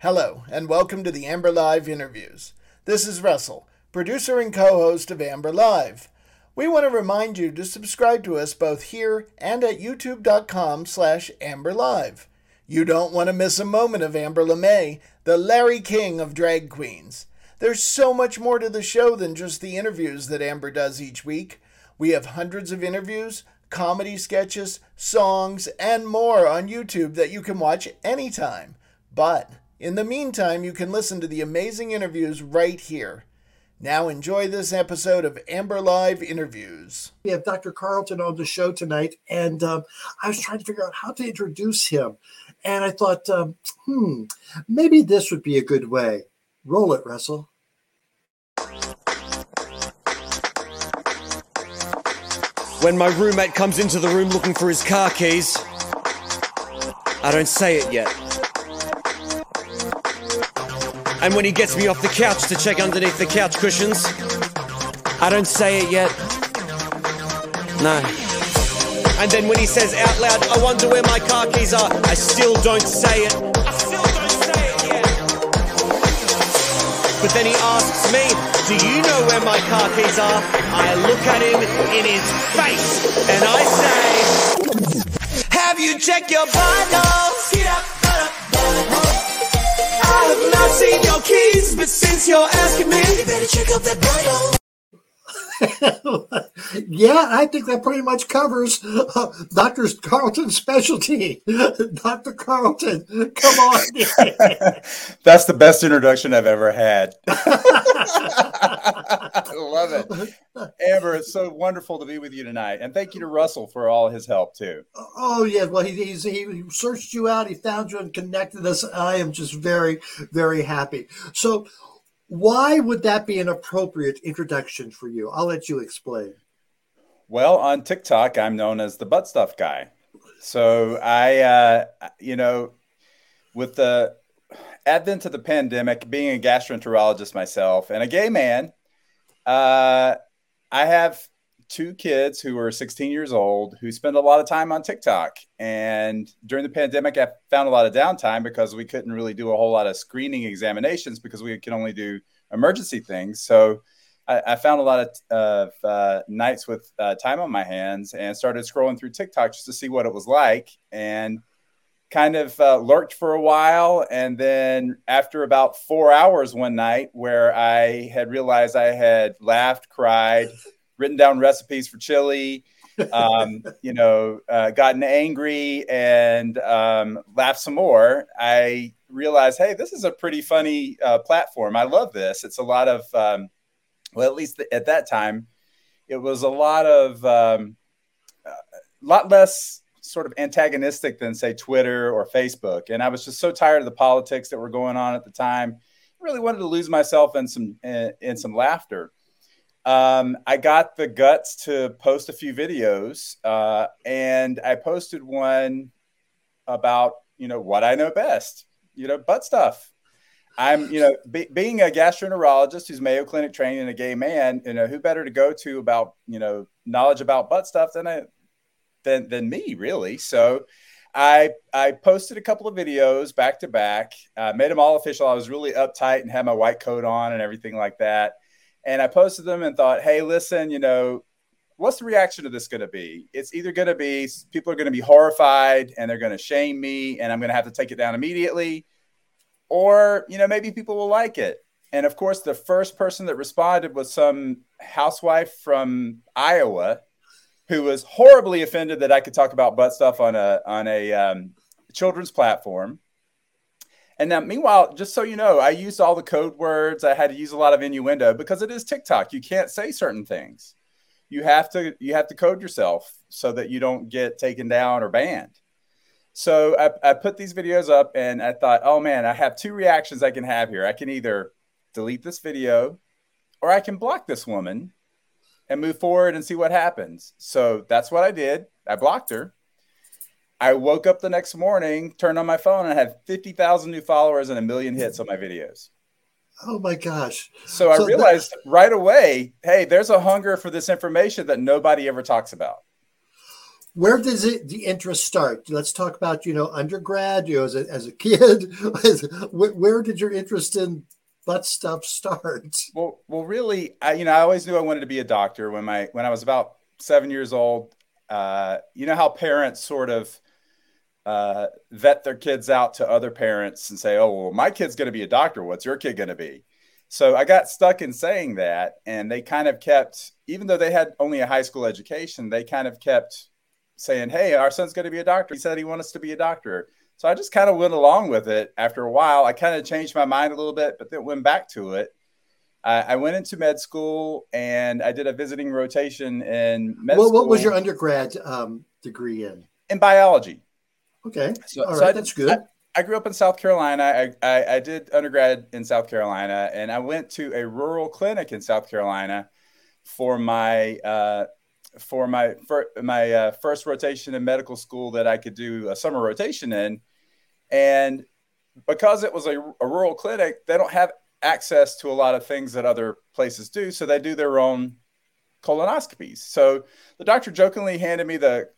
Hello, and welcome to the Amber Live interviews. This is Russell, producer and co-host of Amber Live. We want to remind you to subscribe to us both here and at youtube.com/Amber Live. You don't want to miss a moment of Amber LeMay, the Larry King of drag queens. There's so much more to the show than just the interviews that Amber does each week. We have hundreds of interviews, comedy sketches, songs, and more on YouTube that you can watch anytime. But in the meantime, you can listen to the amazing interviews right here. Now enjoy this episode of Amber Live Interviews. We have Dr. Carlton on the show tonight, and I was trying to figure out how to introduce him. And I thought, maybe this would be a good way. Roll it, Russell. When my roommate comes into the room looking for his car keys, I don't say it yet. And when he gets me off the couch to check underneath the couch cushions, I don't say it yet. No. And then when he says out loud, I wonder where my car keys are, I still don't say it. I still don't say it yet. But then he asks me, do you know where my car keys are? I look at him in his face and I say, have you checked your bottles? Get up, get up, get up. I have not seen your keys, but since you're asking me, you better check out that bottle. Yeah, I think that pretty much covers Dr. Carlton's specialty. Dr. Carlton, come on. That's the best introduction I've ever had. I love it. Amber, it's so wonderful to be with you tonight. And thank you to Russell for all his help, too. Oh, yeah. Well, he searched you out. He found you and connected us. I am just very, very happy. So why would that be an appropriate introduction for you? I'll let you explain. Well, on TikTok, I'm known as the butt stuff guy. So I, with the advent of the pandemic, being a gastroenterologist myself and a gay man, I have two kids who are 16 years old who spend a lot of time on TikTok. And during the pandemic, I found a lot of downtime because we couldn't really do a whole lot of screening examinations because we could only do emergency things. So I found a lot of nights with time on my hands and started scrolling through TikTok just to see what it was like. And kind of lurked for a while. And then after about 4 hours one night where I had realized I had laughed, cried, written down recipes for chili, gotten angry and laughed some more, I realized, hey, this is a pretty funny platform. I love this. It's a lot of, well, at least at that time, it was a lot of, lot less sort of antagonistic than say Twitter or Facebook. And I was just so tired of the politics that were going on at the time. I really wanted to lose myself in some laughter. I got the guts to post a few videos and I posted one about, what I know best, butt stuff. I'm, being a gastroenterologist who's Mayo Clinic trained and a gay man, who better to go to about, knowledge about butt stuff than me, really. So I posted a couple of videos back to back, made them all official. I was really uptight and had my white coat on and everything like that. And I posted them and thought, hey, listen, what's the reaction to this going to be? It's either going to be people are going to be horrified and they're going to shame me and I'm going to have to take it down immediately. Or, maybe people will like it. And of course, the first person that responded was some housewife from Iowa who was horribly offended that I could talk about butt stuff on a children's platform. And now, meanwhile, just so you know, I used all the code words. I had to use a lot of innuendo because it is TikTok. You can't say certain things. You have to code yourself so that you don't get taken down or banned. So I put these videos up and I thought, oh man, I have two reactions I can have here. I can either delete this video or I can block this woman and move forward and see what happens. So that's what I did. I blocked her. I woke up the next morning, turned on my phone, and I had 50,000 new followers and 1 million hits on my videos. Oh, my gosh. So I realized right away, hey, there's a hunger for this information that nobody ever talks about. Where does the interest start? Let's talk about, undergrad, as a kid. Where did your interest in butt stuff start? Well, really, I always knew I wanted to be a doctor when I was about 7 years old. You know how parents sort of vet their kids out to other parents and say, oh, well, my kid's going to be a doctor. What's your kid going to be? So I got stuck in saying that. And they kind of kept, even though they had only a high school education, they kind of kept saying, hey, our son's going to be a doctor. He said he wants us to be a doctor. So I just kind of went along with it. After a while, I kind of changed my mind a little bit, but then went back to it. I went into med school and I did a visiting rotation in med school. What was your undergrad degree in? In biology. Okay. So that's good. I grew up in South Carolina. I did undergrad in South Carolina, and I went to a rural clinic in South Carolina for my first rotation in medical school that I could do a summer rotation in. And because it was a rural clinic, they don't have access to a lot of things that other places do. So they do their own colonoscopies. So the doctor jokingly handed me the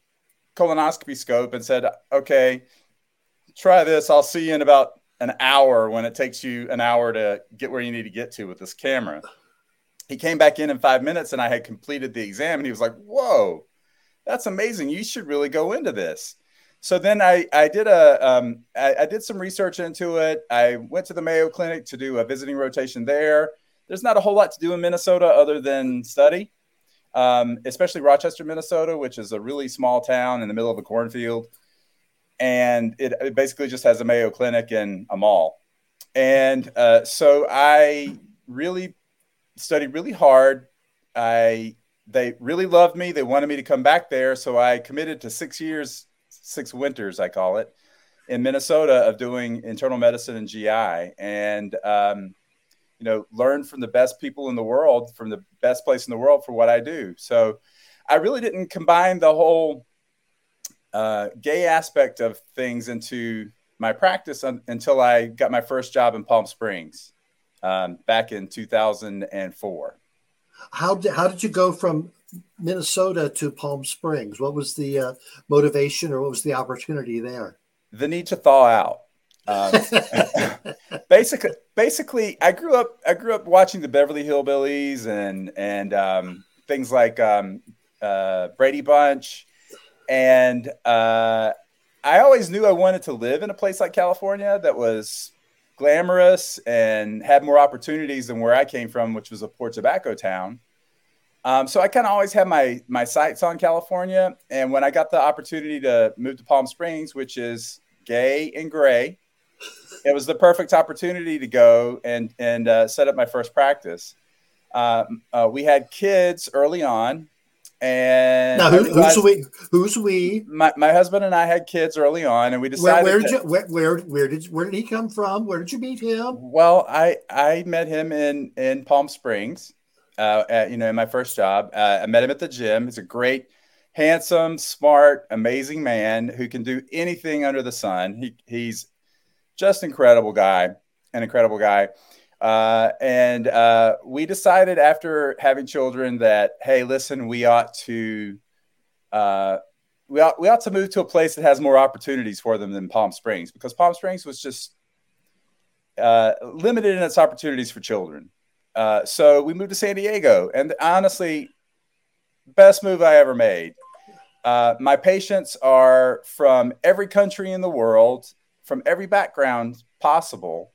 colonoscopy scope and said, okay, try this. I'll see you in about an hour when it takes you an hour to get where you need to get to with this camera. He came back in 5 minutes and I had completed the exam, and he was like, whoa, that's amazing. You should really go into this. So then I did some research into it. I went to the Mayo Clinic to do a visiting rotation there. There's not a whole lot to do in Minnesota other than study, especially Rochester, Minnesota, which is a really small town in the middle of a cornfield. And it basically just has a Mayo Clinic and a mall. And so I really studied really hard. They really loved me. They wanted me to come back there. So I committed to 6 years, 6 winters, I call it, in Minnesota of doing internal medicine and GI, and, learned from the best people in the world, from the best place in the world for what I do. So I really didn't combine the whole gay aspect of things into my practice until I got my first job in Palm Springs. Back in 2004. How did you go from Minnesota to Palm Springs? What was the motivation, or what was the opportunity there? The need to thaw out. Basically, I grew up watching the Beverly Hillbillies and things like Brady Bunch, and I always knew I wanted to live in a place like California that was glamorous and had more opportunities than where I came from, which was a poor tobacco town. So I kind of always had my sights on California. And when I got the opportunity to move to Palm Springs, which is gay and gray, it was the perfect opportunity to go and set up my first practice. We had kids early on. And now, who's we? My husband and I had kids early on, and we decided. Where did he come from? Where did you meet him? Well, I met him in Palm Springs. In my first job, I met him at the gym. He's a great, handsome, smart, amazing man who can do anything under the sun. He's just an incredible guy. And we decided after having children that, hey, listen, we ought to move to a place that has more opportunities for them than Palm Springs, because Palm Springs was just limited in its opportunities for children. So we moved to San Diego, and honestly, best move I ever made. My patients are from every country in the world, from every background possible.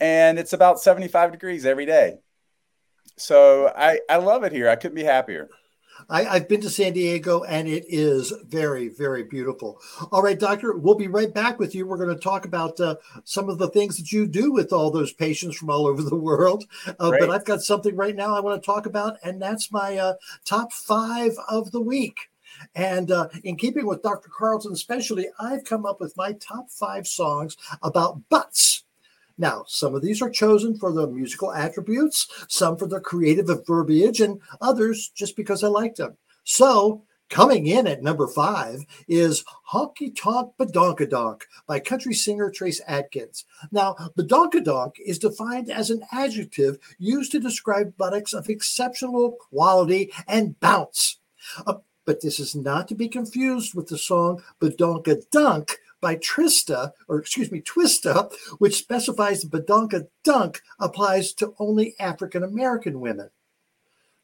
And it's about 75 degrees every day. So I love it here. I couldn't be happier. I've been to San Diego, and it is very, very beautiful. All right, Doctor, we'll be right back with you. We're going to talk about some of the things that you do with all those patients from all over the world. But I've got something right now I want to talk about, and that's my top 5 of the week. And in keeping with Dr. Carlton's specialty, I've come up with my top 5 songs about butts. Now, some of these are chosen for their musical attributes, some for their creative verbiage, and others just because I like them. So, coming in at number 5 is Honky Tonk Badonkadonk by country singer Trace Adkins. Now, badonkadonk is defined as an adjective used to describe buttocks of exceptional quality and bounce. but this is not to be confused with the song Badonka Dunk by Twista, which specifies the Badonka Dunk applies to only African-American women.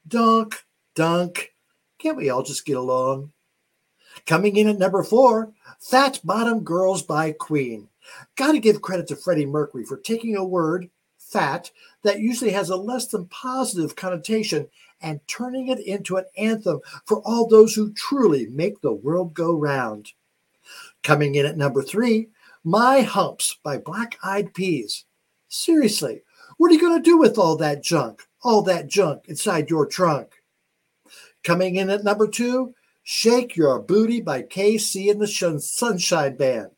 Dunk, dunk, can't we all just get along? Coming in at number 4, Fat Bottom Girls by Queen. Gotta give credit to Freddie Mercury for taking a word, fat, that usually has a less than positive connotation and turning it into an anthem for all those who truly make the world go round. Coming in at number 3, My Humps by Black Eyed Peas. Seriously, what are you going to do with all that junk inside your trunk? Coming in at number 2, Shake Your Booty by KC and the Sunshine Band.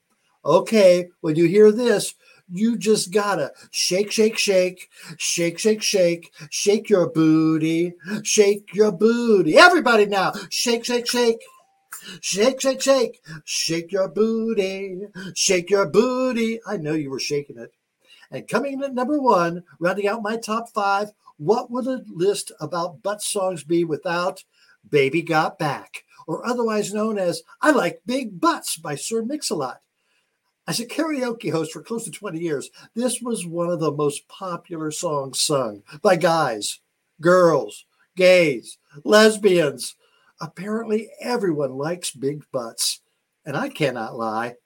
Okay, when you hear this, you just gotta shake, shake, shake, shake, shake, shake, shake your booty, shake your booty. Everybody now, shake, shake, shake. Shake, shake, shake, shake your booty, shake your booty. I know you were shaking it. And coming in at number 1, rounding out my top 5, what would a list about butt songs be without Baby Got Back, or otherwise known as I Like Big Butts by Sir Mix-a-Lot. As a karaoke host for close to 20 years, this was one of the most popular songs sung by guys, girls, gays, lesbians. Apparently, everyone likes big butts, and I cannot lie.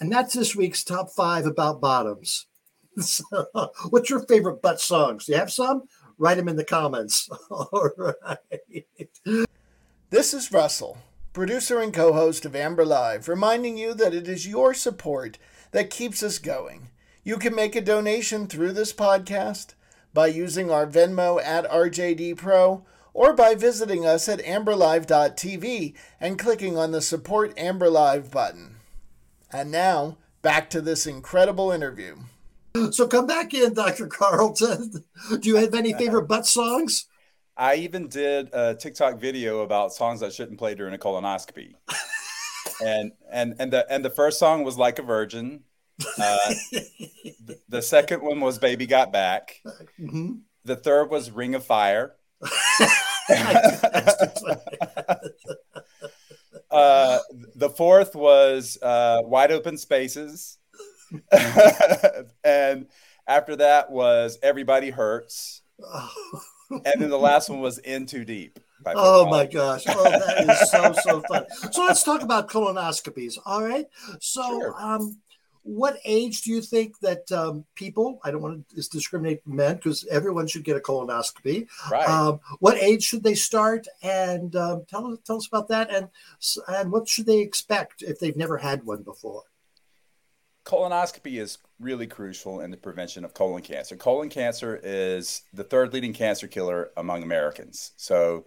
And that's this week's top 5 about bottoms. So, what's your favorite butt songs? Do you have some? Write them in the comments. All right. This is Russell, producer and co-host of Amber Live, reminding you that it is your support that keeps us going. You can make a donation through this podcast by using our Venmo at RJDPro, or by visiting us at amberlive.tv and clicking on the Support Amber Live button. And now, back to this incredible interview. So come back in, Dr. Carlton. Do you have any favorite butt songs? I even did a TikTok video about songs I shouldn't play during a colonoscopy. and the first song was Like a Virgin. The second one was Baby Got Back. Mm-hmm. The third was Ring of Fire. The fourth was Wide Open Spaces, and after that was Everybody Hurts, and then the last one was In Too Deep. Oh my gosh! Oh, that is so fun. So let's talk about colonoscopies. All right. So, sure. What age do you think that people? I don't want to discriminate men because everyone should get a colonoscopy. Right. What age should they start? And tell us about that. And what should they expect if they've never had one before? Colonoscopy is really crucial in the prevention of colon cancer. Colon cancer is the third leading cancer killer among Americans. So,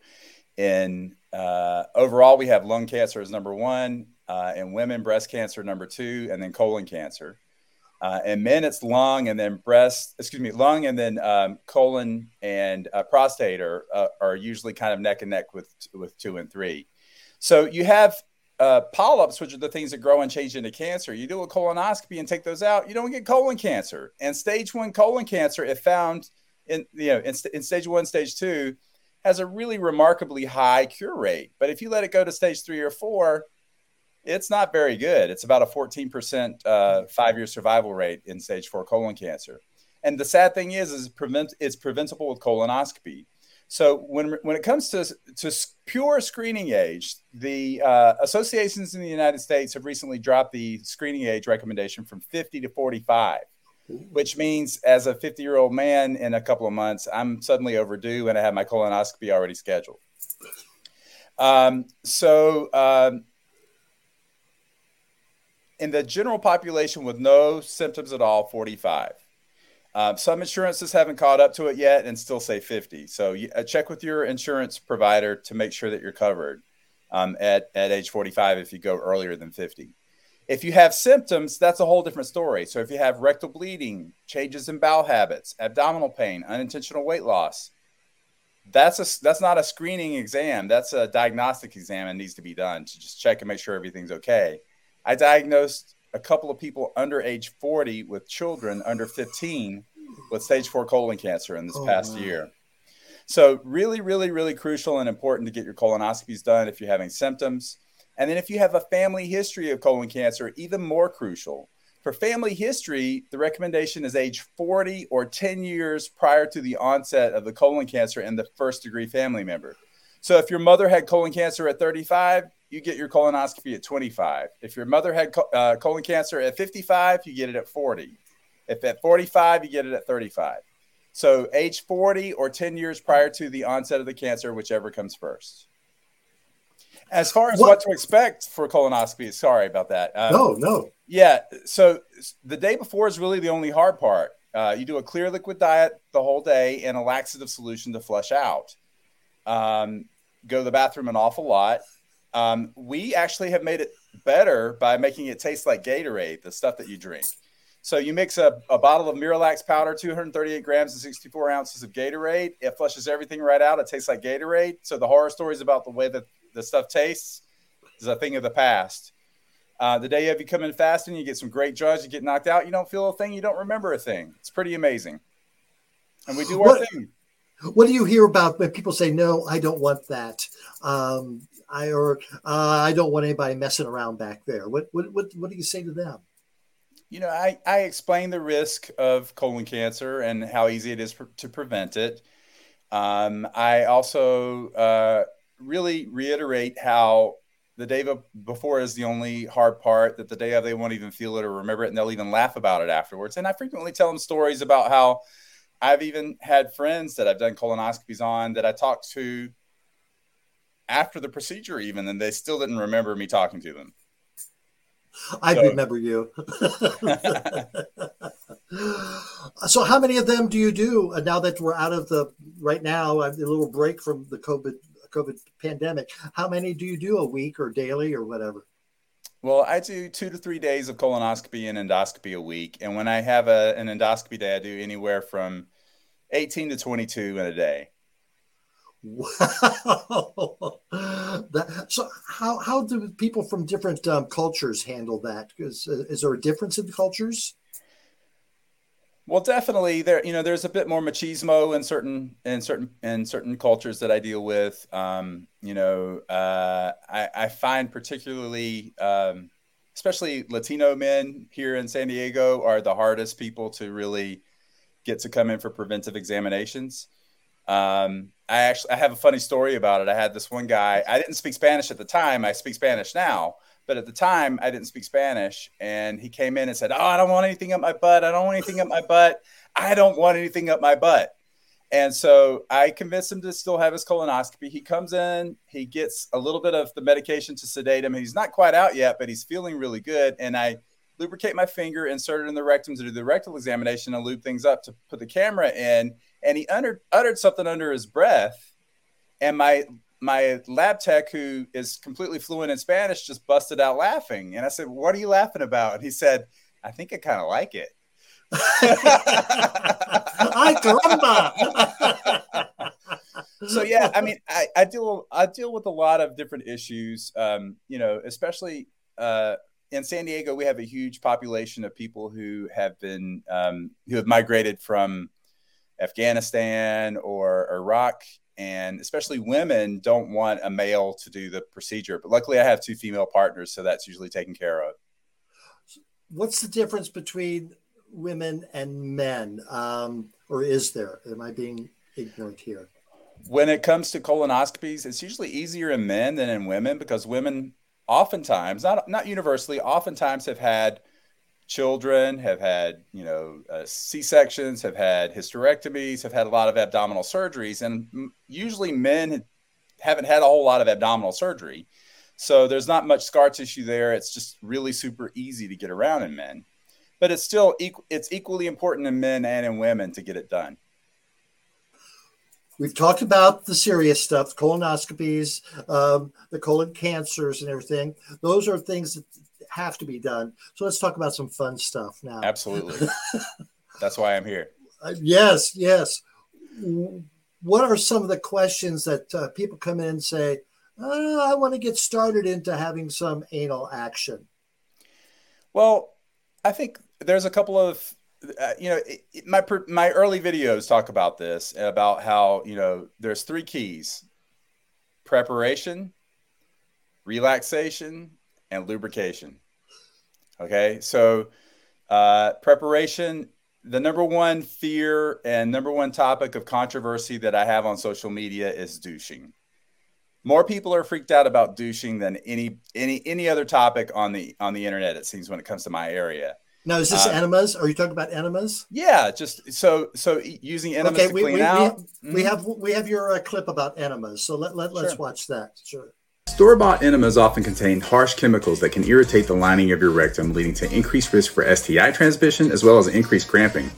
overall, we have lung cancer as number 1. In women, breast cancer, number 2, and then colon cancer. In men, it's lung and then lung and then colon and prostate are usually kind of neck and neck with 2 and 3. So you have polyps, which are the things that grow and change into cancer. You do a colonoscopy and take those out, you don't get colon cancer. And stage 1 colon cancer, if found in stage 1, stage 2, has a really remarkably high cure rate. But if you let it go to stage 3 or 4, it's not very good. It's about a 14% 5-year survival rate in stage 4 colon cancer. And the sad thing is it's preventable with colonoscopy. So when it comes to pure screening age, the associations in the United States have recently dropped the screening age recommendation from 50 to 45, which means as a 50-year-old man in a couple of months, I'm suddenly overdue and I have my colonoscopy already scheduled. In the general population with no symptoms at all, 45. Some insurances haven't caught up to it yet and still say 50. So check with your insurance provider to make sure that you're covered at age 45 if you go earlier than 50. If you have symptoms, that's a whole different story. So if you have rectal bleeding, changes in bowel habits, abdominal pain, unintentional weight loss, that's not a screening exam. That's a diagnostic exam and needs to be done to just check and make sure everything's okay. I diagnosed a couple of people under age 40 with children under 15 with stage 4 colon cancer in this past year. So really, really, really crucial and important to get your colonoscopies done if you're having symptoms. And then if you have a family history of colon cancer, even more crucial. For family history, the recommendation is age 40 or 10 years prior to the onset of the colon cancer in the first degree family member. So if your mother had colon cancer at 35, you get your colonoscopy at 25. If your mother had colon cancer at 55, you get it at 40. If at 45, you get it at 35. So age 40 or 10 years prior to the onset of the cancer, whichever comes first. As far as what to expect for colonoscopy, sorry about that. No. Yeah. So the day before is really the only hard part. You do a clear liquid diet the whole day and a laxative solution to flush out. Go to the bathroom an awful lot. We actually have made it better by making it taste like Gatorade, the stuff that you drink. So you mix a bottle of Miralax powder, 238 grams and 64 ounces of Gatorade. It flushes everything right out. It tastes like Gatorade. So the horror stories about the way that the stuff tastes is a thing of the past. The day of you come in fasting, you get some great drugs, you get knocked out, you don't feel a thing, you don't remember a thing. It's pretty amazing. And we do our thing. What do you hear about when people say, no, I don't want that? I don't want anybody messing around back there. What do you say to them? You know, I explain the risk of colon cancer and how easy it is to prevent it. I also really reiterate how the day before is the only hard part, that the day of they won't even feel it or remember it, and they'll even laugh about it afterwards. And I frequently tell them stories about how I've even had friends that I've done colonoscopies on that I talked to after the procedure even, and they still didn't remember me talking to them. Remember you. So how many of them do you do now that we're out of a little break from the COVID pandemic? How many do you do a week or daily or whatever? Well, I do 2 to 3 days of colonoscopy and endoscopy a week. And when I have an endoscopy day, I do anywhere from 18 to 22 in a day. Wow. So how do people from different cultures handle that? Is there a difference in cultures? Well, definitely there, there's a bit more machismo in certain cultures that I deal with. I find particularly, especially Latino men here in San Diego are the hardest people to really get to come in for preventive examinations. I have a funny story about it. I had this one guy, I didn't speak Spanish at the time. I speak Spanish now, but at the time I didn't speak Spanish, and he came in and said, I don't want anything up my butt. I don't want anything up my butt. I don't want anything up my butt. And so I convinced him to still have his colonoscopy. He comes in, he gets a little bit of the medication to sedate him. He's not quite out yet, but he's feeling really good. And I lubricate my finger, insert it in the rectum to do the rectal examination and lube things up to put the camera in. And he uttered something under his breath. And my lab tech, who is completely fluent in Spanish, just busted out laughing. And I said, what are you laughing about? And he said, I think I kind of like it. Ay, caramba. So, yeah, I mean, I deal with a lot of different issues, especially in San Diego, we have a huge population of people who have been who have migrated from Afghanistan or Iraq, and especially women don't want a male to do the procedure. But luckily I have 2 female partners, so that's usually taken care of. What's the difference between women and men? Or is there? Am I being ignorant here? When it comes to colonoscopies, it's usually easier in men than in women, because women oftentimes, not universally, oftentimes have had children, have had, C-sections, have had hysterectomies, have had a lot of abdominal surgeries. And usually men haven't had a whole lot of abdominal surgery. So there's not much scar tissue there. It's just really super easy to get around in men. But it's still it's equally important in men and in women to get it done. We've talked about the serious stuff, colonoscopies, the colon cancers and everything. Those are things that have to be done. So let's talk about some fun stuff now. Absolutely. That's why I'm here. Yes. What are some of the questions that people come in and say, I want to get started into having some anal action? Well, I think there's a couple of my early videos talk about this, about how, there's three keys: preparation, relaxation, and lubrication. Okay. So, preparation, the number one fear and number one topic of controversy that I have on social media is douching. More people are freaked out about douching than any other topic on the internet, it seems, when it comes to my area. Now, is this enemas? Are you talking about enemas? Yeah, just so using enemas to clean out. We have your clip about enemas, so let's watch that. Sure. Store-bought enemas often contain harsh chemicals that can irritate the lining of your rectum, leading to increased risk for STI transmission as well as increased cramping.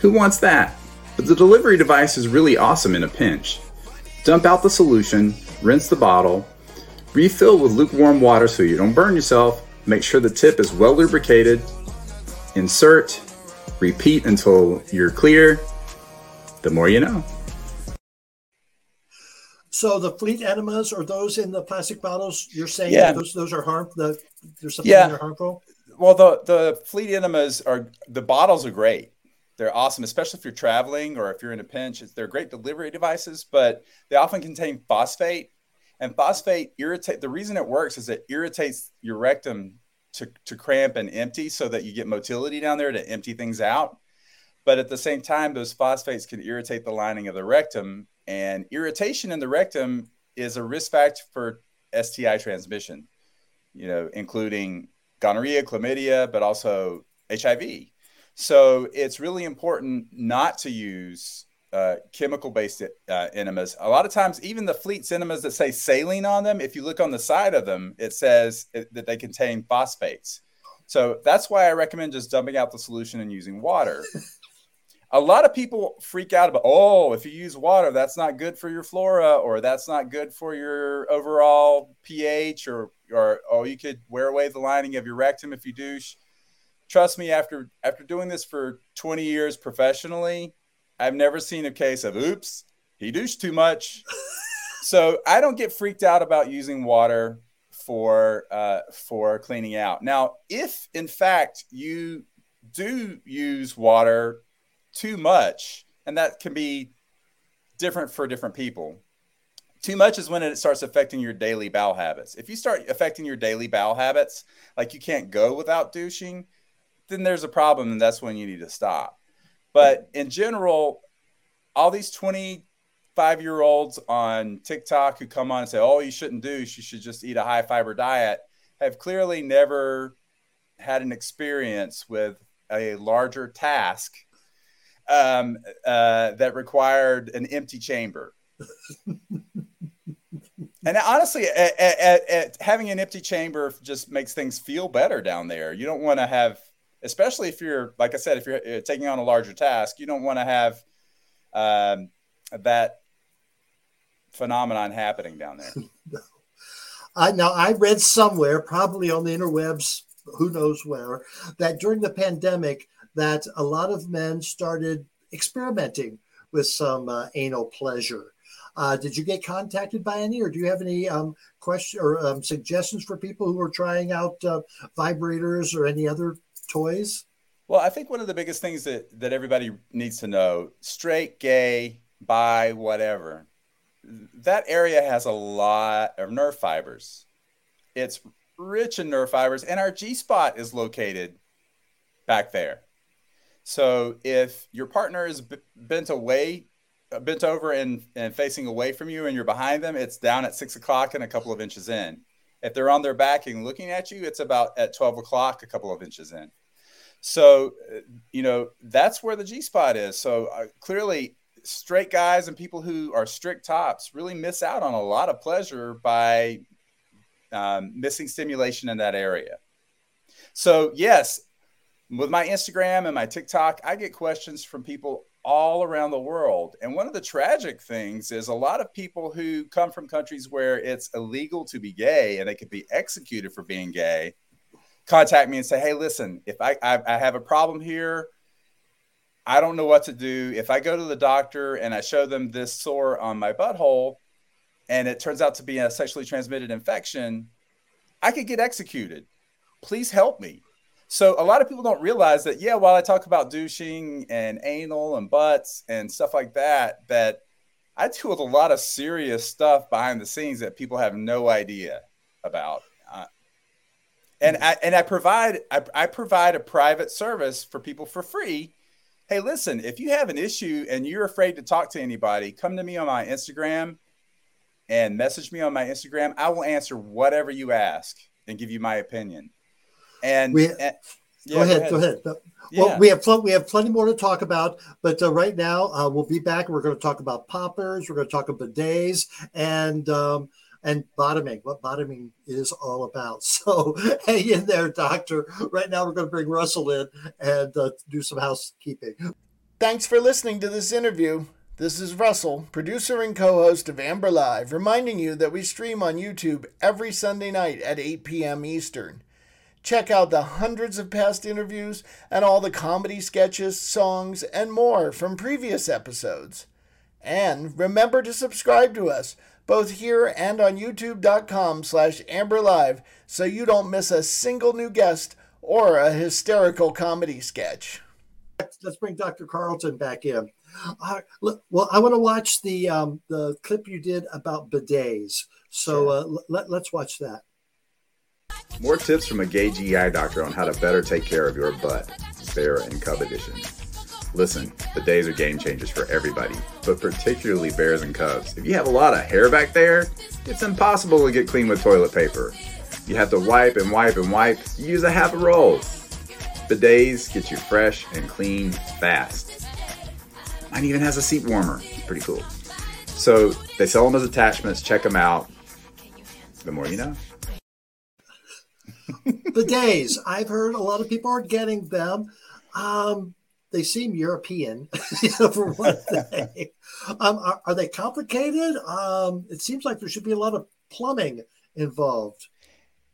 Who wants that? But the delivery device is really awesome in a pinch. Dump out the solution, rinse the bottle, refill with lukewarm water so you don't burn yourself, make sure the tip is well lubricated, insert, repeat until you're clear. The more you know. So the fleet enemas, are those in the plastic bottles? You're saying those are harmful? There's something that are harmful? Well, the fleet enemas, the bottles are great. They're awesome, especially if you're traveling or if you're in a pinch. They're great delivery devices, but they often contain phosphate. And phosphate the reason it works is it irritates your rectum to cramp and empty, so that you get motility down there to empty things out. But at the same time, those phosphates can irritate the lining of the rectum, and irritation in the rectum is a risk factor for STI transmission, including gonorrhea, chlamydia, but also HIV. So it's really important not to use chemical-based enemas. A lot of times, even the Fleets enemas that say saline on them, if you look on the side of them, it says that they contain phosphates. So that's why I recommend just dumping out the solution and using water. A lot of people freak out about, if you use water, that's not good for your flora, or that's not good for your overall pH, or you could wear away the lining of your rectum if you douche. Trust me, after doing this for 20 years professionally, I've never seen a case of, oops, he douched too much. So I don't get freaked out about using water for cleaning out. Now, if in fact you do use water too much, and that can be different for different people. Too much is when it starts affecting your daily bowel habits. If you start affecting your daily bowel habits, like you can't go without douching, then there's a problem, and that's when you need to stop. But in general, all these 25-year-olds on TikTok who come on and say, you shouldn't douche, you should just eat a high-fiber diet, have clearly never had an experience with a larger task that required an empty chamber. And honestly, having an empty chamber just makes things feel better down there. You don't want to have, especially if you're, like I said, if you're taking on a larger task, you don't want to have that phenomenon happening down there. Now, I read somewhere, probably on the interwebs, who knows where, that during the pandemic, that a lot of men started experimenting with some anal pleasure. Did you get contacted by any, or do you have any questions or suggestions for people who are trying out vibrators or any other toys? Well, I think one of the biggest things that everybody needs to know, straight, gay, bi, whatever, that area has a lot of nerve fibers. It's rich in nerve fibers, and our G-spot is located back there. So if your partner is bent over and facing away from you, and you're behind them, it's down at 6 o'clock and a couple of inches in. If they're on their back and looking at you, it's about at 12 o'clock, a couple of inches in. So, that's where the G-spot is. So clearly straight guys and people who are strict tops really miss out on a lot of pleasure by missing stimulation in that area. So yes, with my Instagram and my TikTok, I get questions from people all around the world. And one of the tragic things is a lot of people who come from countries where it's illegal to be gay and they could be executed for being gay, contact me and say, hey, listen, if I have a problem here, I don't know what to do. If I go to the doctor and I show them this sore on my butthole and it turns out to be a sexually transmitted infection, I could get executed. Please help me. So a lot of people don't realize that, yeah, while I talk about douching and anal and butts and stuff like that, that I tooled a lot of serious stuff behind the scenes that people have no idea about. And I provide a private service for people for free. Hey, listen, if you have an issue and you're afraid to talk to anybody, come to me on my Instagram and message me on my Instagram. I will answer whatever you ask and give you my opinion. Go ahead. Well, yeah. we have plenty more to talk about, but right now we'll be back. We're going to talk about poppers. We're going to talk about bidets and bottoming, what bottoming is all about. So hang in there, doctor. Right now we're going to bring Russell in and do some housekeeping. Thanks for listening to this interview. This is Russell, producer and co-host of Amber Live, reminding you that we stream on YouTube every Sunday night at 8 p.m. Eastern. Check out the hundreds of past interviews and all the comedy sketches, songs, and more from previous episodes. And remember to subscribe to us, both here and on youtube.com/AmberLive, so you don't miss a single new guest or a hysterical comedy sketch. Let's bring Dr. Carlton back in. Well, I want to watch the clip you did about bidets, so let's watch that. More tips from a gay GI doctor on how to better take care of your butt. Sarah and Cub edition. Listen, bidets are game changers for everybody, but particularly bears and cubs. If you have a lot of hair back there, it's impossible to get clean with toilet paper. You have to wipe and wipe and wipe. You use a half a roll. Bidets get you fresh and clean fast. Mine even has a seat warmer. It's pretty cool. So they sell them as attachments. Check them out. The more you know. Bidets. I've heard a lot of people are getting them. They seem European, for one thing. Are they complicated? It seems like there should be a lot of plumbing involved.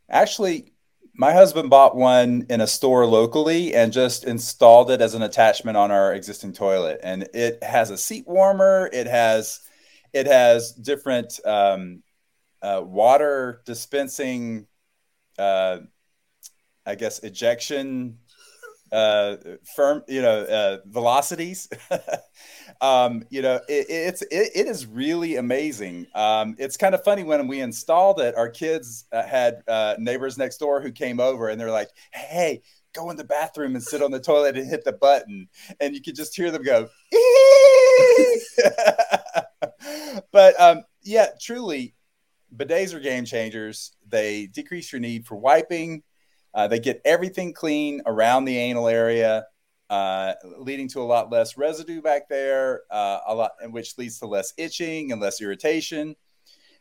Actually, my husband bought one in a store locally and just installed it as an attachment on our existing toilet. And it has a seat warmer. It has different water dispensing. I guess ejection velocities. It is really amazing. It's kind of funny when we installed it, our kids had neighbors next door who came over and they're like, "Hey, go in the bathroom and sit on the toilet and hit the button," and you could just hear them go. But yeah, truly. Bidets are game changers. They decrease your need for wiping. They get everything clean around the anal area, leading to a lot less residue back there, which leads to less itching and less irritation.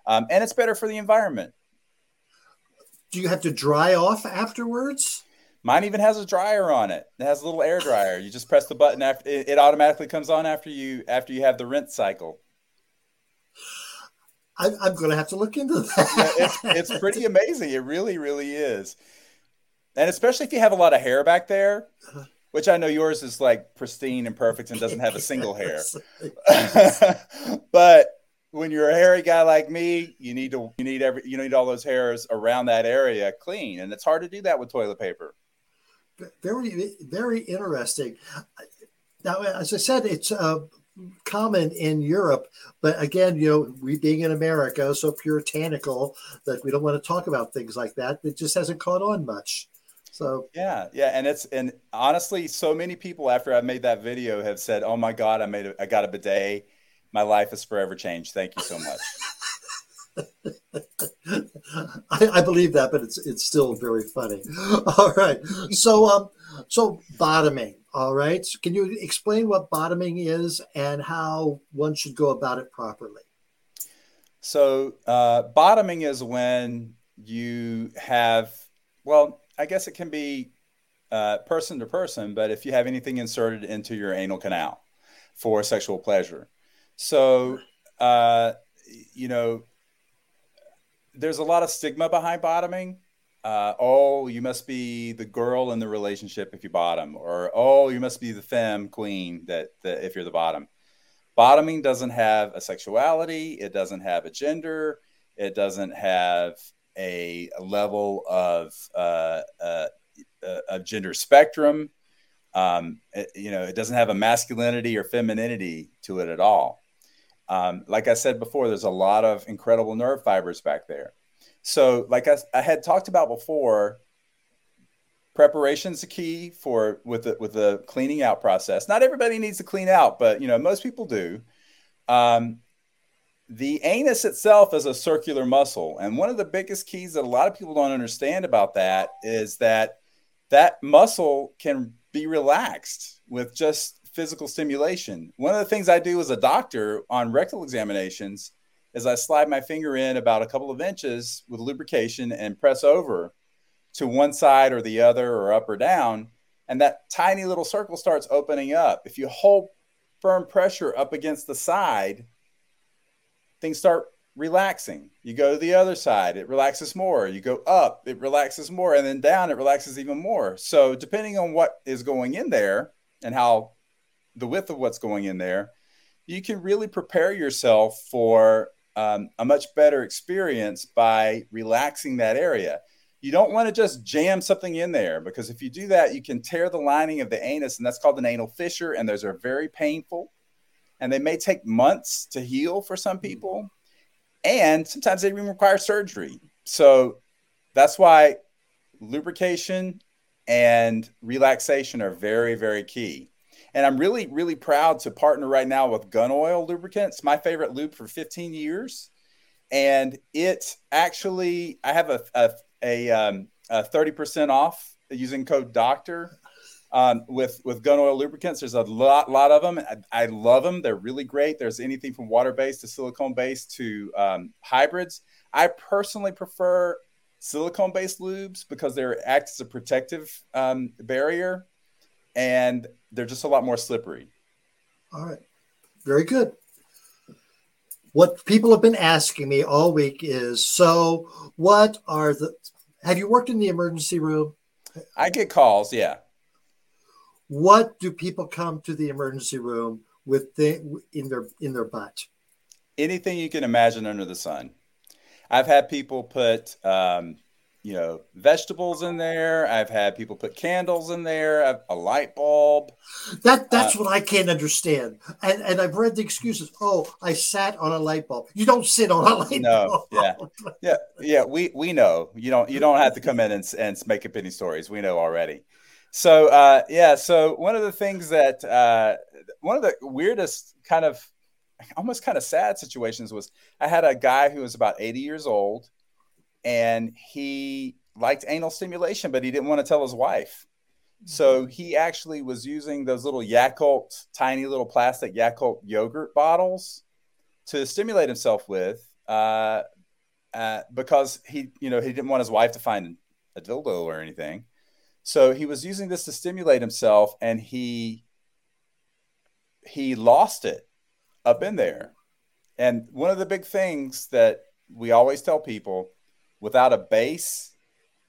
And it's better for the environment. Do you have to dry off afterwards? Mine even has a dryer on it. It has a little air dryer. You just press the button after it automatically comes on after you have the rinse cycle. I'm going to have to look into that. Yeah, it's pretty amazing. It really, really is. And especially if you have a lot of hair back there, which I know yours is like pristine and perfect and doesn't have a single hair. But when you're a hairy guy like me, you need all those hairs around that area clean. And it's hard to do that with toilet paper. Very, very interesting. Now, as I said, it's common in Europe, but again, we being in America, so puritanical that we don't want to talk about things like that. It just hasn't caught on much. So yeah, and honestly, so many people after I made that video have said, "Oh my God, I got a bidet. My life is forever changed. Thank you so much." I believe that, but it's still very funny. All right, so bottoming. All right. So can you explain what bottoming is and how one should go about it properly? So bottoming is when you have, well, I guess it can be person to person, but if you have anything inserted into your anal canal for sexual pleasure. So, there's a lot of stigma behind bottoming. You must be the girl in the relationship if you bottom, or you must be the femme queen that if you're the bottom. Bottoming doesn't have a sexuality, it doesn't have a gender, it doesn't have a level of a gender spectrum. It doesn't have a masculinity or femininity to it at all. Like I said before, there's a lot of incredible nerve fibers back there. So like I had talked about before, preparation's the key with the cleaning out process. Not everybody needs to clean out, but most people do. The anus itself is a circular muscle. And one of the biggest keys that a lot of people don't understand about that is that muscle can be relaxed with just physical stimulation. One of the things I do as a doctor on rectal examinations is I slide my finger in about a couple of inches with lubrication and press over to one side or the other or up or down. And that tiny little circle starts opening up. If you hold firm pressure up against the side, things start relaxing. You go to the other side, it relaxes more. You go up, it relaxes more. And then down, it relaxes even more. So depending on what is going in there and how the width of what's going in there, you can really prepare yourself for a much better experience by relaxing that area. You don't want to just jam something in there, because if you do that, you can tear the lining of the anus, and that's called an anal fissure. And those are very painful, and they may take months to heal for some people. And sometimes they even require surgery. So that's why lubrication and relaxation are very, very key. And I'm really, really proud to partner right now with Gun Oil Lubricants, my favorite lube for 15 years. And it actually, I have a 30% off using code DOCTOR with Gun Oil Lubricants. There's a lot of them. I love them. They're really great. There's anything from water-based to silicone-based to hybrids. I personally prefer silicone-based lubes because they act as a protective barrier, and they're just a lot more slippery. All right. Very good. What people have been asking me all week is, have you worked in the emergency room? I get calls, yeah. What do people come to the emergency room with in their butt? Anything you can imagine under the sun. I've had people put, vegetables in there. I've had people put candles in there. A light bulb. That's what I can't understand. And I've read the excuses. Oh, I sat on a light bulb. You don't sit on a light bulb. Yeah. We know. You don't have to come in and make up any stories. We know already. So So one of the things that one of the weirdest kind of almost kind of sad situations was I had a guy who was about 80 years old. And he liked anal stimulation, but he didn't want to tell his wife. So he actually was using those little Yakult, tiny little plastic Yakult yogurt bottles to stimulate himself with, because he didn't want his wife to find a dildo or anything. So he was using this to stimulate himself, and he lost it up in there. And one of the big things that we always tell people: without a base,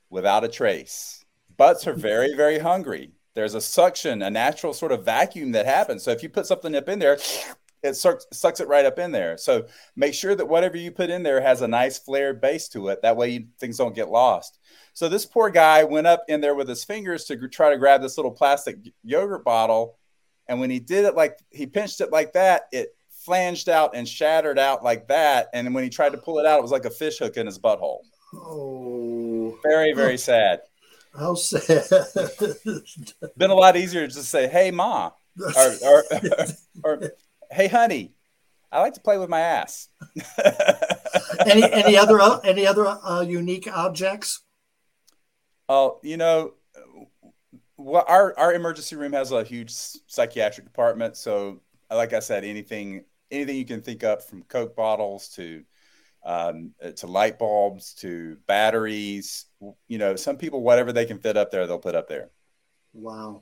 without a trace. Butts are very, very hungry. There's a suction, a natural sort of vacuum that happens. So if you put something up in there, it sucks it right up in there. So make sure that whatever you put in there has a nice flared base to it. That way things don't get lost. So this poor guy went up in there with his fingers to try to grab this little plastic yogurt bottle. And when he did it, he pinched it like that, it flanged out and shattered out like that. And when he tried to pull it out, it was like a fish hook in his butthole. Oh, very, very sad. How sad. Been a lot easier to just say, "Hey, Ma," or "Hey, honey, I like to play with my ass." any other unique objects? Oh, our emergency room has a huge psychiatric department. So, like I said, anything you can think of, from Coke bottles to light bulbs, to batteries, some people, whatever they can fit up there, they'll put up there. Wow.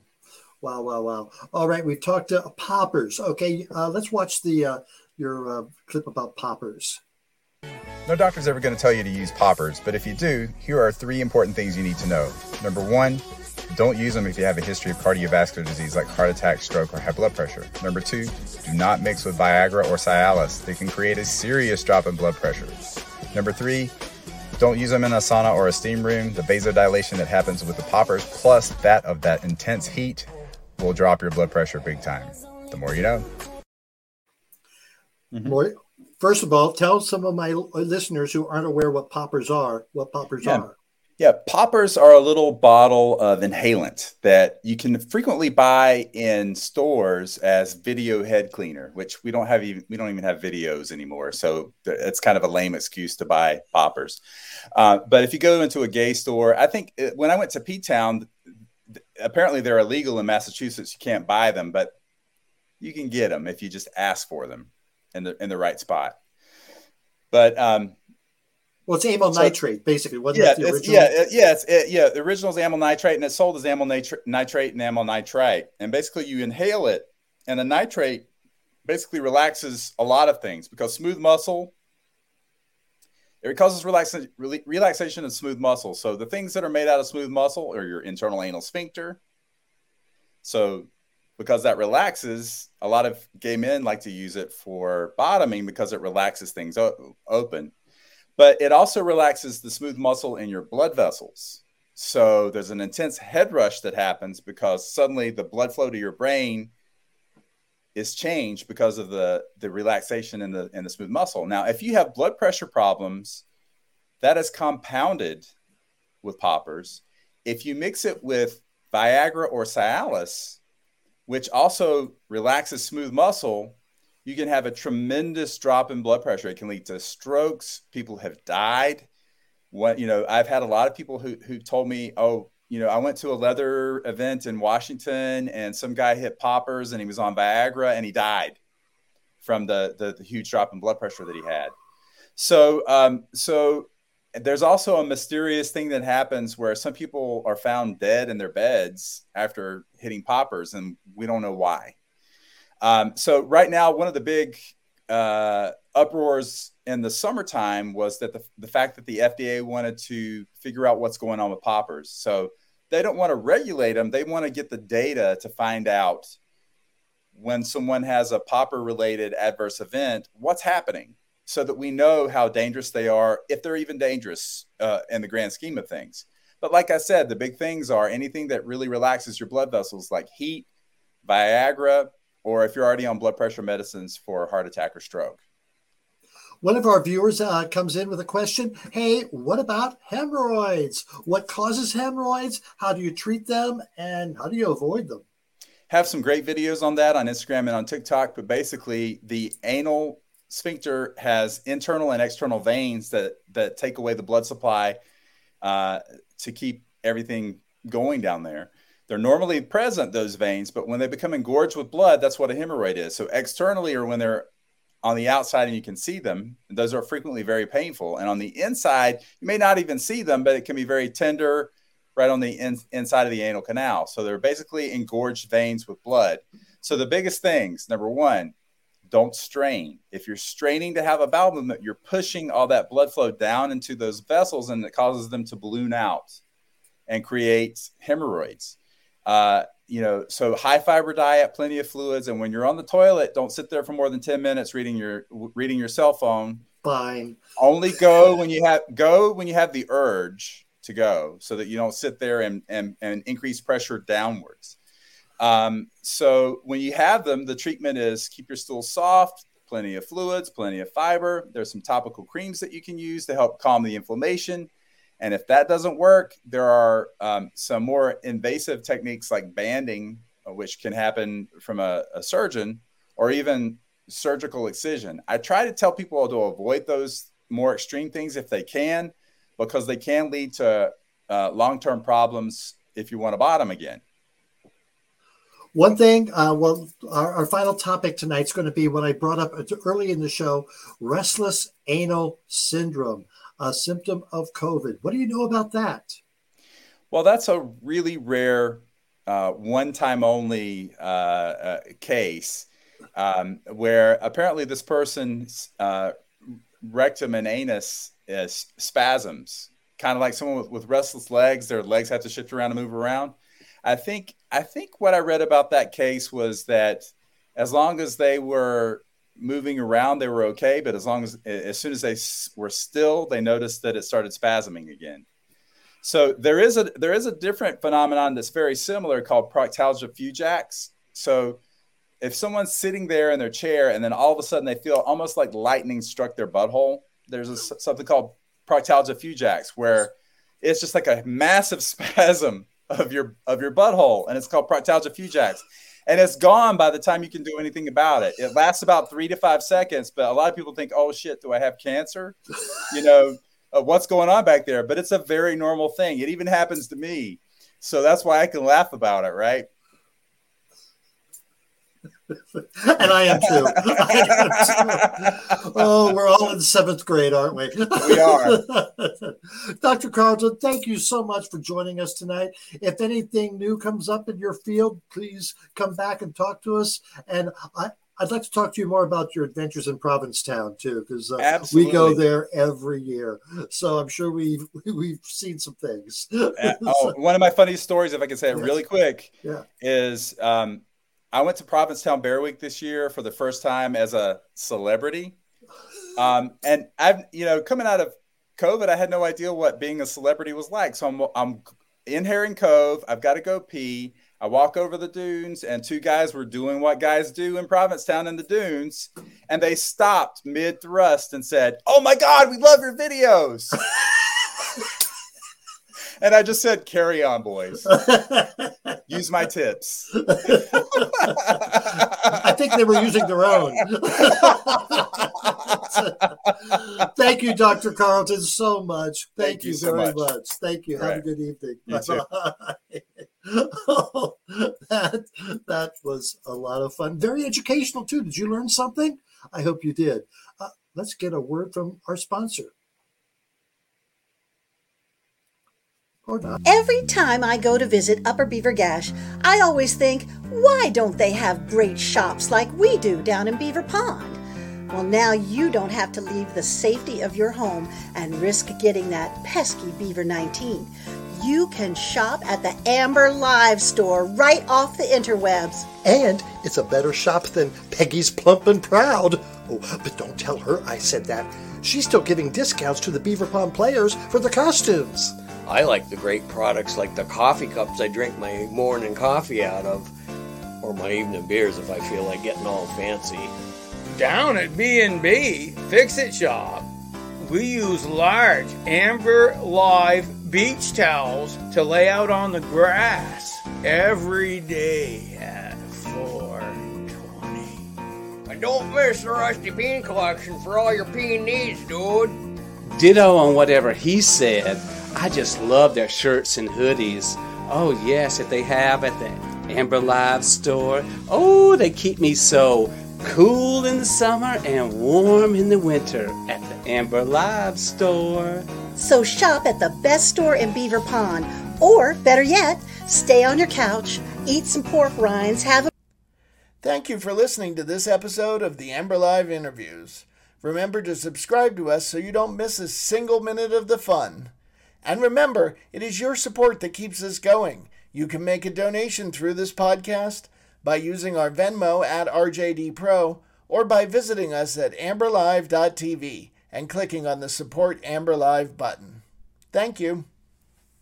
All right. We've talked to poppers. Okay. Let's watch your clip about poppers. No doctor's ever going to tell you to use poppers, but if you do, here are three important things you need to know. Number one, don't use them if you have a history of cardiovascular disease like heart attack, stroke, or high blood pressure. Number two, do not mix with Viagra or Cialis. They can create a serious drop in blood pressure. Number three, Don't use them in a sauna or a steam room. The vasodilation that happens with the poppers, plus that of that intense heat, will drop your blood pressure big time. The more you know. Mm-hmm. First of all, tell some of my listeners who aren't aware what poppers are. Yeah, poppers are a little bottle of inhalant that you can frequently buy in stores as video head cleaner, which we don't even have videos anymore. So it's kind of a lame excuse to buy poppers. But if you go into a gay store, I think when I went to P-Town, apparently they're illegal in Massachusetts. You can't buy them, but you can get them if you just ask for them in the right spot. But well, it's amyl nitrate, basically. The original is amyl nitrate, and it's sold as amyl nitrate and amyl nitrite. And basically, you inhale it, and the nitrate basically relaxes a lot of things because smooth muscle, it causes relaxation in smooth muscle. So the things that are made out of smooth muscle are your internal anal sphincter. So because that relaxes, a lot of gay men like to use it for bottoming because it relaxes things open. But it also relaxes the smooth muscle in your blood vessels. So there's an intense head rush that happens because suddenly the blood flow to your brain is changed because of the relaxation in the smooth muscle. Now, if you have blood pressure problems, that is compounded with poppers. If you mix it with Viagra or Cialis, which also relaxes smooth muscle, you can have a tremendous drop in blood pressure. It can lead to strokes. People have died. I've had a lot of people who told me, I went to a leather event in Washington and some guy hit poppers and he was on Viagra and he died from the huge drop in blood pressure that he had. So there's also a mysterious thing that happens where some people are found dead in their beds after hitting poppers and we don't know why. So right now, one of the big uproars in the summertime was that the fact that the FDA wanted to figure out what's going on with poppers. So they don't want to regulate them. They want to get the data to find out when someone has a popper-related adverse event, what's happening so that we know how dangerous they are, if they're even dangerous in the grand scheme of things. But like I said, the big things are anything that really relaxes your blood vessels like heat, Viagra, or if you're already on blood pressure medicines for heart attack or stroke. One of our viewers comes in with a question. Hey, what about hemorrhoids? What causes hemorrhoids? How do you treat them? And how do you avoid them? Have some great videos on that on Instagram and on TikTok. But basically, the anal sphincter has internal and external veins that take away the blood supply to keep everything going down there. They're normally present, those veins, but when they become engorged with blood, that's what a hemorrhoid is. So externally or when they're on the outside and you can see them, those are frequently very painful. And on the inside, you may not even see them, but it can be very tender right on the inside of the anal canal. So they're basically engorged veins with blood. So the biggest things, number one, don't strain. If you're straining to have a bowel movement, you're pushing all that blood flow down into those vessels and it causes them to balloon out and create hemorrhoids. So high fiber diet, plenty of fluids. And when you're on the toilet, don't sit there for more than 10 minutes reading your cell phone. Fine. Only go when you have the urge to go so that you don't sit there and increase pressure downwards. So when you have them, the treatment is keep your stool soft, plenty of fluids, plenty of fiber. There's some topical creams that you can use to help calm the inflammation. And if that doesn't work, there are some more invasive techniques like banding, which can happen from a surgeon or even surgical excision. I try to tell people to avoid those more extreme things if they can, because they can lead to long-term problems if you want to bottom again. One thing, our final topic tonight is going to be what I brought up early in the show, restless anal syndrome. A symptom of COVID. What do you know about that? Well, that's a really rare one-time only case where apparently this person's rectum and anus is spasms, kind of like someone with restless legs. Their legs have to shift around and move around. I think what I read about that case was that as long as they were moving around, they were okay. But as soon as they were still, they noticed that it started spasming again. So there is a different phenomenon that's very similar called proctalgia fugax. So if someone's sitting there in their chair and then all of a sudden they feel almost like lightning struck their butthole, there's something called proctalgia fugax, where it's just like a massive spasm of your butthole, and it's called proctalgia fugax. And it's gone by the time you can do anything about it. It lasts about 3 to 5 seconds, but a lot of people think, "Oh shit, do I have cancer?" You know. What's going on back there? But it's a very normal thing. It even happens to me. So that's why I can laugh about it, right? And I am too. Oh, we're all in seventh grade, aren't we? We are. Dr. Carlton, thank you so much for joining us tonight. If anything new comes up in your field, please come back and talk to us. And I'd like to talk to you more about your adventures in Provincetown, too, because we go there every year. So I'm sure we've seen some things. One of my funniest stories, if I can say it really quick, is I went to Provincetown Bear Week this year for the first time as a celebrity. And I've, coming out of COVID, I had no idea what being a celebrity was like. So I'm in Herring Cove. I've got to go pee. I walk over the dunes, and two guys were doing what guys do in Provincetown in the dunes, and they stopped mid-thrust and said, "Oh my God, we love your videos." And I just said, "Carry on, boys. Use my tips." I think they were using their own. Thank you, Dr. Carlton, so much. Thank you so very much. Thank you. Right. Have a good evening. Oh, that was a lot of fun. Very educational, too. Did you learn something? I hope you did. Let's get a word from our sponsor. Every time I go to visit Upper Beaver Gash, I always think, why don't they have great shops like we do down in Beaver Pond? Well, now you don't have to leave the safety of your home and risk getting that pesky Beaver 19. You can shop at the Amber Live store right off the interwebs. And it's a better shop than Peggy's Plump and Proud. Oh, but don't tell her I said that. She's still giving discounts to the Beaver Pond players for the costumes. I like the great products like the coffee cups I drink my morning coffee out of, or my evening beers if I feel like getting all fancy. Down at B&B Fix It Shop, we use large Amber Live beach towels to lay out on the grass every day at 4:20. And don't miss the Rusty Bean Collection for all your bean needs, dude. Ditto on whatever he said. I just love their shirts and hoodies. Oh, yes, that they have at the Amber Live store. Oh, they keep me so cool in the summer and warm in the winter at the Amber Live store. So shop at the best store in Beaver Pond, or better yet, stay on your couch, eat some pork rinds, Thank you for listening to this episode of the Amber Live Interviews. Remember to subscribe to us so you don't miss a single minute of the fun. And remember, it is your support that keeps us going. You can make a donation through this podcast by using our Venmo at RJDPro or by visiting us at amberlive.tv and clicking on the Support Amber Live button. Thank you.